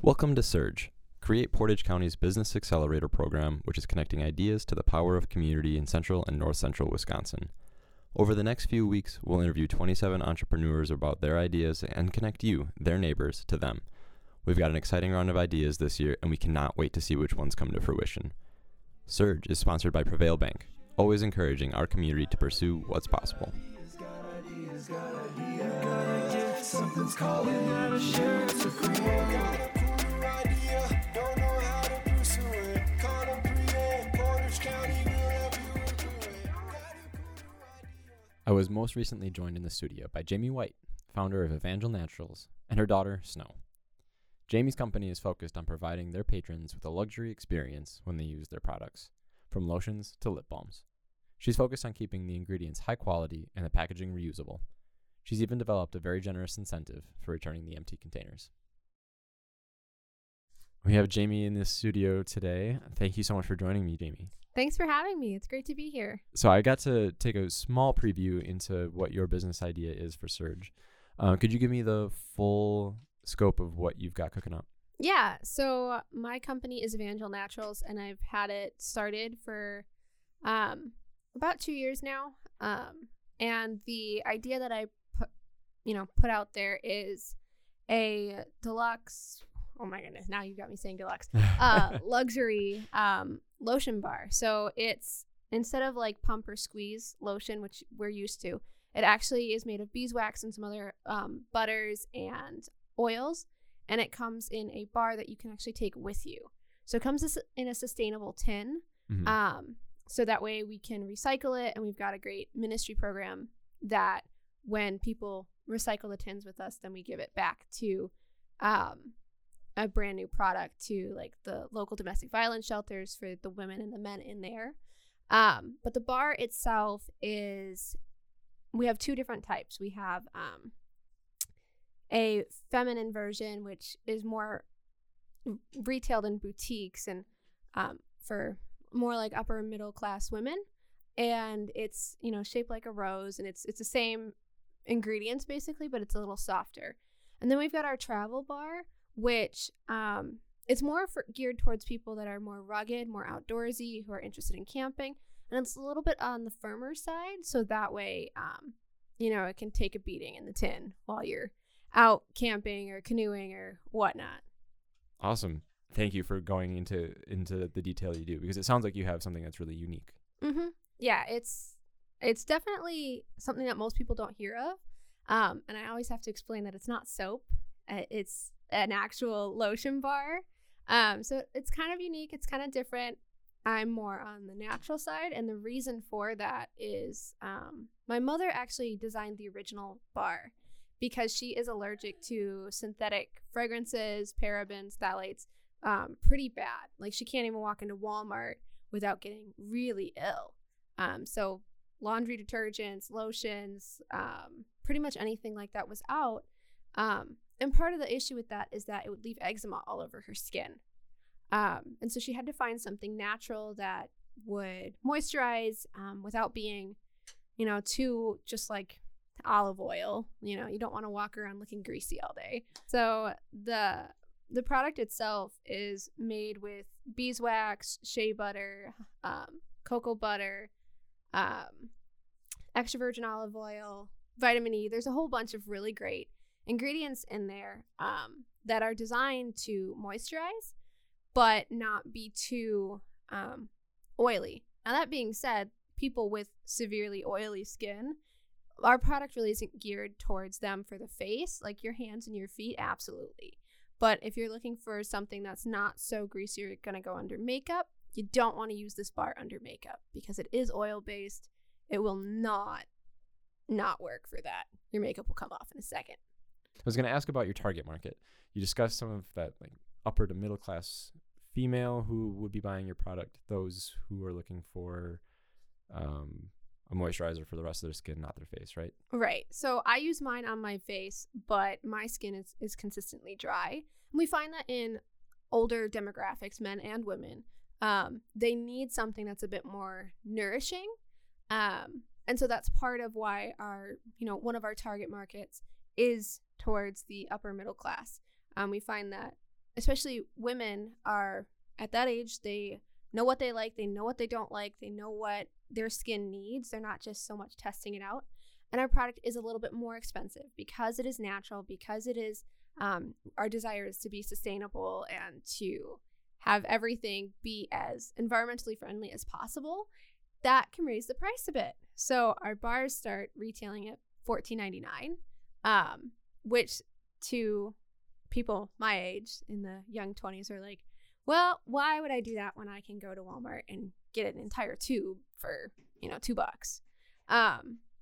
Welcome to Surge, Create Portage County's Business Accelerator Program, which is connecting ideas to the power of community in central and north central Wisconsin. Over the next few weeks, we'll interview 27 entrepreneurs about their ideas and connect you, their neighbors, to them. We've got an exciting round of ideas this year, and we cannot wait to see which ones come to fruition. Surge is sponsored by Prevail Bank, always encouraging our community to pursue what's possible. I was most recently joined in the studio by Jamie White, founder of Evangel Naturals, and her daughter, Snow. Jamie's company is focused on providing their patrons with a luxury experience when they use their products, from lotions to lip balms. She's focused on keeping the ingredients high quality and the packaging reusable. She's even developed a very generous incentive for returning the empty containers. We have Jamie in the studio today. Thank you so much for joining me, Jamie. Thanks for having me. It's great to be here. So I got to take a small preview into what your business idea is for Surge. Could you give me the full scope of what you've got cooking up? Yeah. So my company is Evangel Naturals, and I've had it started for about 2 years now. And the idea that I put out there is a deluxe. Oh my goodness, now you've got me saying deluxe. Luxury lotion bar. So it's, instead of like pump or squeeze lotion, which we're used to, it actually is made of beeswax and some other butters and oils. And it comes in a bar that you can actually take with you. So it comes in a sustainable tin. Mm-hmm. So that way we can recycle it. And we've got a great ministry program that when people recycle the tins with us, then we give it back to a brand new product to like the local domestic violence shelters for the women and the men in there. But the bar itself is, we have two different types. We have a feminine version, which is more retailed in boutiques and for more like upper middle class women. And it's, shaped like a rose, and it's the same ingredients basically, but it's a little softer. And then we've got our travel bar, which it's more geared towards people that are more rugged, more outdoorsy, who are interested in camping. And it's a little bit on the firmer side. So that way, it can take a beating in the tin while you're out camping or canoeing or whatnot. Awesome. Thank you for going into the detail you do, because it sounds like you have something that's really unique. Mm-hmm. Yeah, it's definitely something that most people don't hear of. And I always have to explain that it's not soap. It's an actual lotion bar. So it's kind of unique. It's kind of different. I'm more on the natural side. And the reason for that is my mother actually designed the original bar because she is allergic to synthetic fragrances, parabens, phthalates, pretty bad. Like she can't even walk into Walmart without getting really ill. So laundry detergents, lotions, pretty much anything like that was out. And part of the issue with that is that it would leave eczema all over her skin. And so she had to find something natural that would moisturize without being, too just like olive oil. You don't want to walk around looking greasy all day. So the product itself is made with beeswax, shea butter, cocoa butter, extra virgin olive oil, vitamin E. There's a whole bunch of really great ingredients in there that are designed to moisturize but not be too oily. Now, that being said, people with severely oily skin, our product really isn't geared towards them for the face, like your hands and your feet, absolutely. But if you're looking for something that's not so greasy, you're going to go under makeup, you don't want to use this bar under makeup because it is oil-based. It will not work for that. Your makeup will come off in a second. I was going to ask about your target market. You discussed some of that, like upper to middle class female who would be buying your product, those who are looking for a moisturizer for the rest of their skin, not their face, right? Right. So I use mine on my face, but my skin is consistently dry. And we find that in older demographics, men and women, they need something that's a bit more nourishing. And so that's part of why our, one of our target markets is towards the upper middle class. We find that especially women, are at that age, they know what they like, they know what they don't like, they know what their skin needs. They're not just so much testing it out. And our product is a little bit more expensive because it is natural, because it is our desire is to be sustainable and to have everything be as environmentally friendly as possible. That can raise the price a bit. So our bars start retailing at $14.99, which to people my age in the young 20s are like, well, why would I do that when I can go to Walmart and get an entire tube for, $2?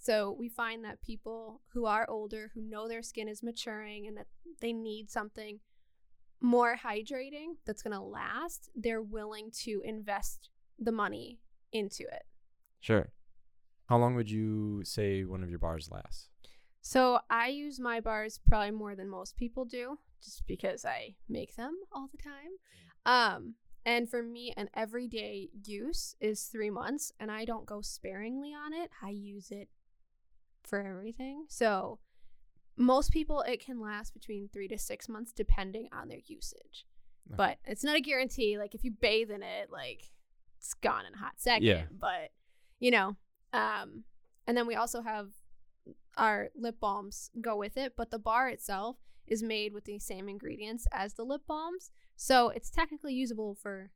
So we find that people who are older, who know their skin is maturing and that they need something more hydrating that's going to last, they're willing to invest the money into it. Sure. How long would you say one of your bars lasts? So I use my bars probably more than most people do, just because I make them all the time. And for me, an everyday use is 3 months, and I don't go sparingly on it. I use it for everything. So most people, it can last between 3 to 6 months, depending on their usage. Okay. But it's not a guarantee. Like if you bathe in it, like it's gone in a hot second. Yeah. But, and then we also have our lip balms go with it, but the bar itself is made with the same ingredients as the lip balms. So it's technically usable for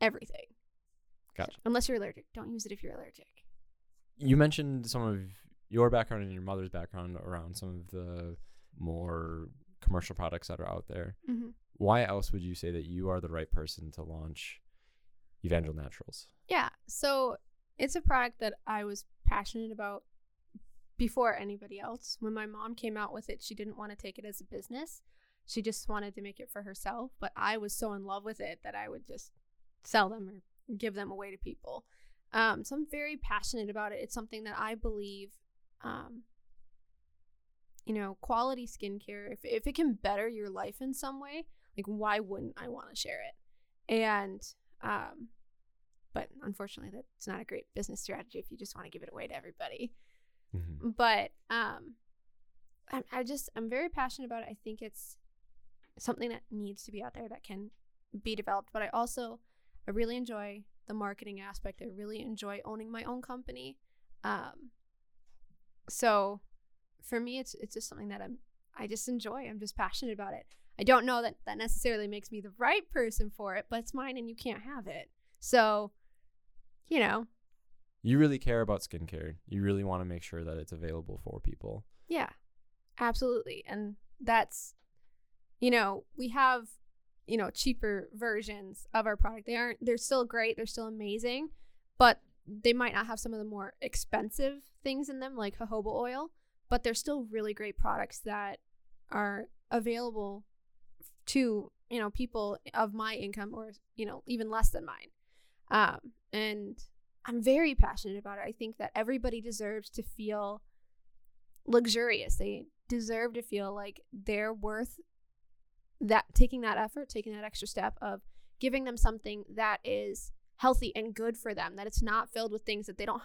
everything. Gotcha. So, unless you're allergic. Don't use it if you're allergic. You mentioned some of your background and your mother's background around some of the more commercial products that are out there. Mm-hmm. Why else would you say that you are the right person to launch Evangel Naturals? Yeah. So it's a product that I was passionate about before anybody else. When my mom came out with it, she didn't want to take it as a business. She just wanted to make it for herself. But I was so in love with it that I would just sell them or give them away to people. So I'm very passionate about it. It's something that I believe, quality skincare, if it can better your life in some way, like why wouldn't I want to share it? And, but unfortunately that's not a great business strategy if you just want to give it away to everybody. Mm-hmm. But, I'm very passionate about it. I think it's something that needs to be out there that can be developed. But I really enjoy the marketing aspect. I really enjoy owning my own company. So for me, it's just something that I just enjoy. I'm just passionate about it. I don't know that that necessarily makes me the right person for it, but it's mine and you can't have it. So, You really care about skincare. You really want to make sure that it's available for people. Yeah, absolutely. And that's, we have, cheaper versions of our product. They're still great. They're still amazing, but they might not have some of the more expensive things in them, like jojoba oil, but they're still really great products that are available to, people of my income or, even less than mine. And I'm very passionate about it. I think that everybody deserves to feel luxurious. They deserve to feel like they're worth that, taking that effort, taking that extra step of giving them something that is healthy and good for them, that it's not filled with things that they don't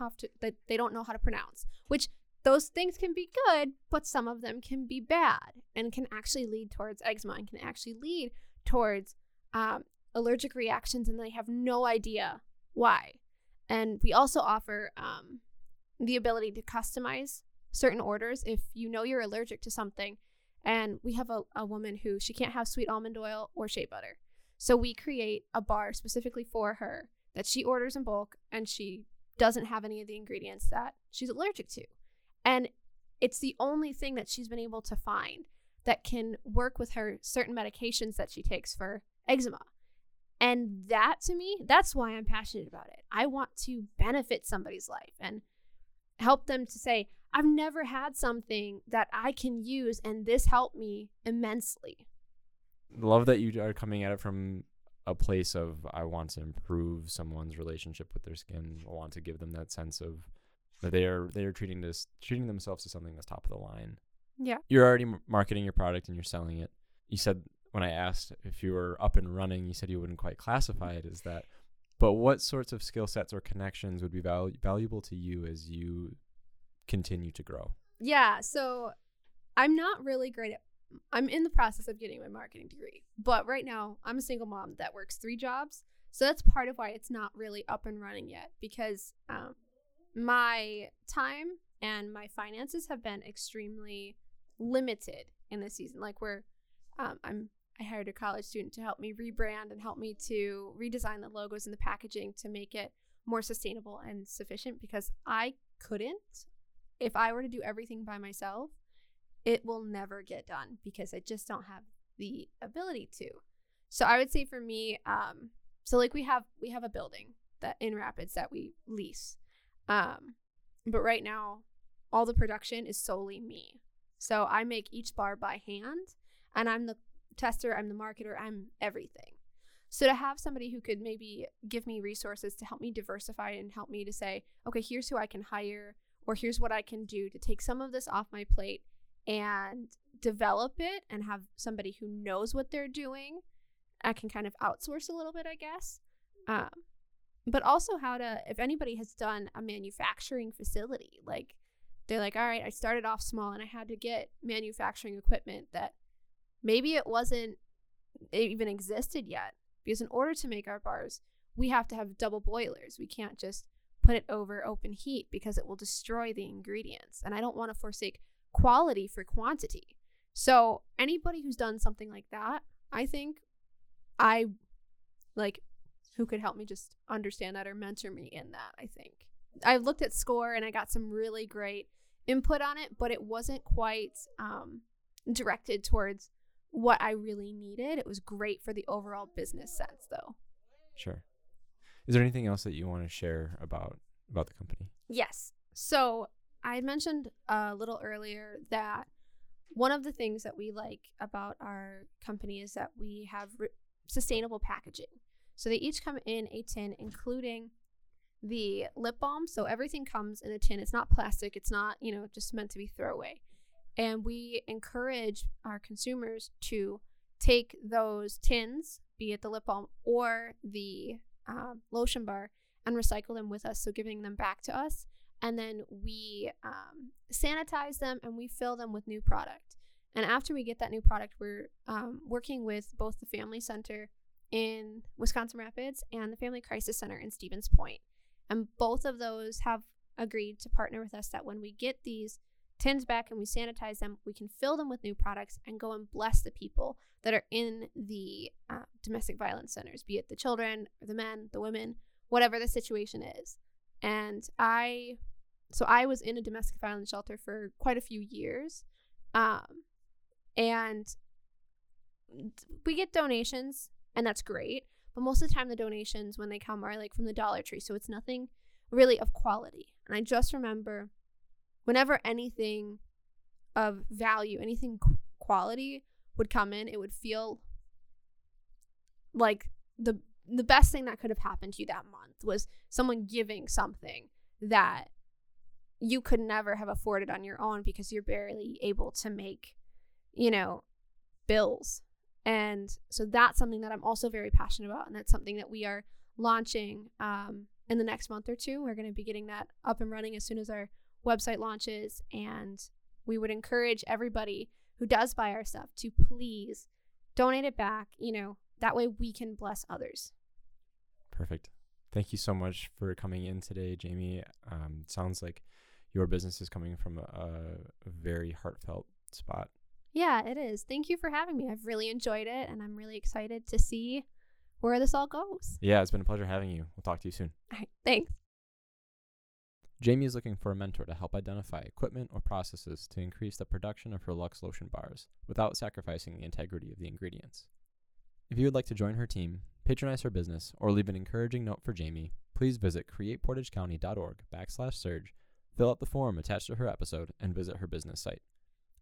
know how to pronounce, which those things can be good, but some of them can be bad and can actually lead towards eczema and can actually lead towards allergic reactions, and they have no idea why. And we also offer the ability to customize certain orders if you're allergic to something. And we have a woman who, she can't have sweet almond oil or shea butter. So we create a bar specifically for her that she orders in bulk, and she doesn't have any of the ingredients that she's allergic to. And it's the only thing that she's been able to find that can work with her certain medications that she takes for eczema. And that, to me, that's why I'm passionate about it. I want to benefit somebody's life and help them to say, I've never had something that I can use, and this helped me immensely. Love that you are coming at it from a place of, I want to improve someone's relationship with their skin. I want to give them that sense of that they are treating themselves to something that's top of the line. Yeah. You're already marketing your product and you're selling it. You said, when I asked if you were up and running, you said you wouldn't quite classify it as that. But what sorts of skill sets or connections would be valuable to you as you continue to grow? Yeah, so I'm not really great at I'm in the process of getting my marketing degree, but right now I'm a single mom that works 3 jobs. So that's part of why it's not really up and running yet, because my time and my finances have been extremely limited in this season. Like we're, I hired a college student to help me rebrand and help me to redesign the logos and the packaging to make it more sustainable and sufficient, because I couldn't. If I were to do everything by myself, it will never get done because I just don't have the ability to. So I would say for me, so like we have a building that in Rapids that we lease. But right now all the production is solely me. So I make each bar by hand, and I'm the tester, I'm the marketer, I'm everything. So to have somebody who could maybe give me resources to help me diversify and help me to say, okay, here's who I can hire, or here's what I can do to take some of this off my plate and develop it, and have somebody who knows what they're doing, I can kind of outsource a little bit, I guess. But also how to, if anybody has done a manufacturing facility, like they're like, all right, I started off small and I had to get manufacturing equipment that maybe it even existed yet, because in order to make our bars, we have to have double boilers. We can't just put it over open heat because it will destroy the ingredients. And I don't want to forsake quality for quantity. So anybody who's done something like that, I think I like who could help me just understand that or mentor me in that, I think. I've looked at SCORE and I got some really great input on it, but it wasn't quite directed towards what I really needed. It was great for the overall business sense though. Sure. Is there anything else that you want to share about the company? Yes. So I mentioned a little earlier that one of the things that we like about our company is that we have sustainable packaging. So they each come in a tin, including the lip balm. So everything comes in a tin. It's not plastic. It's not, just meant to be throwaway. And we encourage our consumers to take those tins, be it the lip balm or the lotion bar, and recycle them with us. So giving them back to us. And then we sanitize them and we fill them with new product. And after we get that new product, we're working with both the Family Center in Wisconsin Rapids and the Family Crisis Center in Stevens Point. And both of those have agreed to partner with us that when we get these tins back and we sanitize them, we can fill them with new products and go and bless the people that are in the domestic violence centers, be it the children, or the men, the women, whatever the situation is. And I was in a domestic violence shelter for quite a few years. And we get donations, and that's great. But most of the time the donations when they come are like from the Dollar Tree. So it's nothing really of quality. And I just remember whenever anything of value, anything quality would come in, it would feel like the best thing that could have happened to you that month was someone giving something that you could never have afforded on your own because you're barely able to make, bills. And so that's something that I'm also very passionate about. And that's something that we are launching in the next month or two. We're going to be getting that up and running as soon as our website launches. And we would encourage everybody who does buy our stuff to please donate it back, that way we can bless others. Perfect. Thank you so much for coming in today, Jamie. Sounds like your business is coming from a very heartfelt spot. Yeah, it is. Thank you for having me. I've really enjoyed it, and I'm really excited to see where this all goes. Yeah, it's been a pleasure having you. We'll talk to you soon. All right, thanks. Jamie is looking for a mentor to help identify equipment or processes to increase the production of her Luxe lotion bars without sacrificing the integrity of the ingredients. If you would like to join her team, patronize her business, or leave an encouraging note for Jamie, please visit createportagecounty.org/surge, fill out the form attached to her episode, and visit her business site.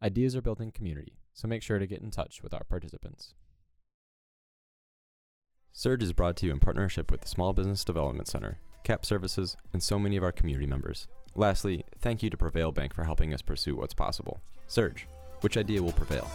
Ideas are built in community, so make sure to get in touch with our participants. Surge is brought to you in partnership with the Small Business Development Center, CAP Services, and so many of our community members. Lastly, thank you to Prevail Bank for helping us pursue what's possible. Surge, which idea will prevail?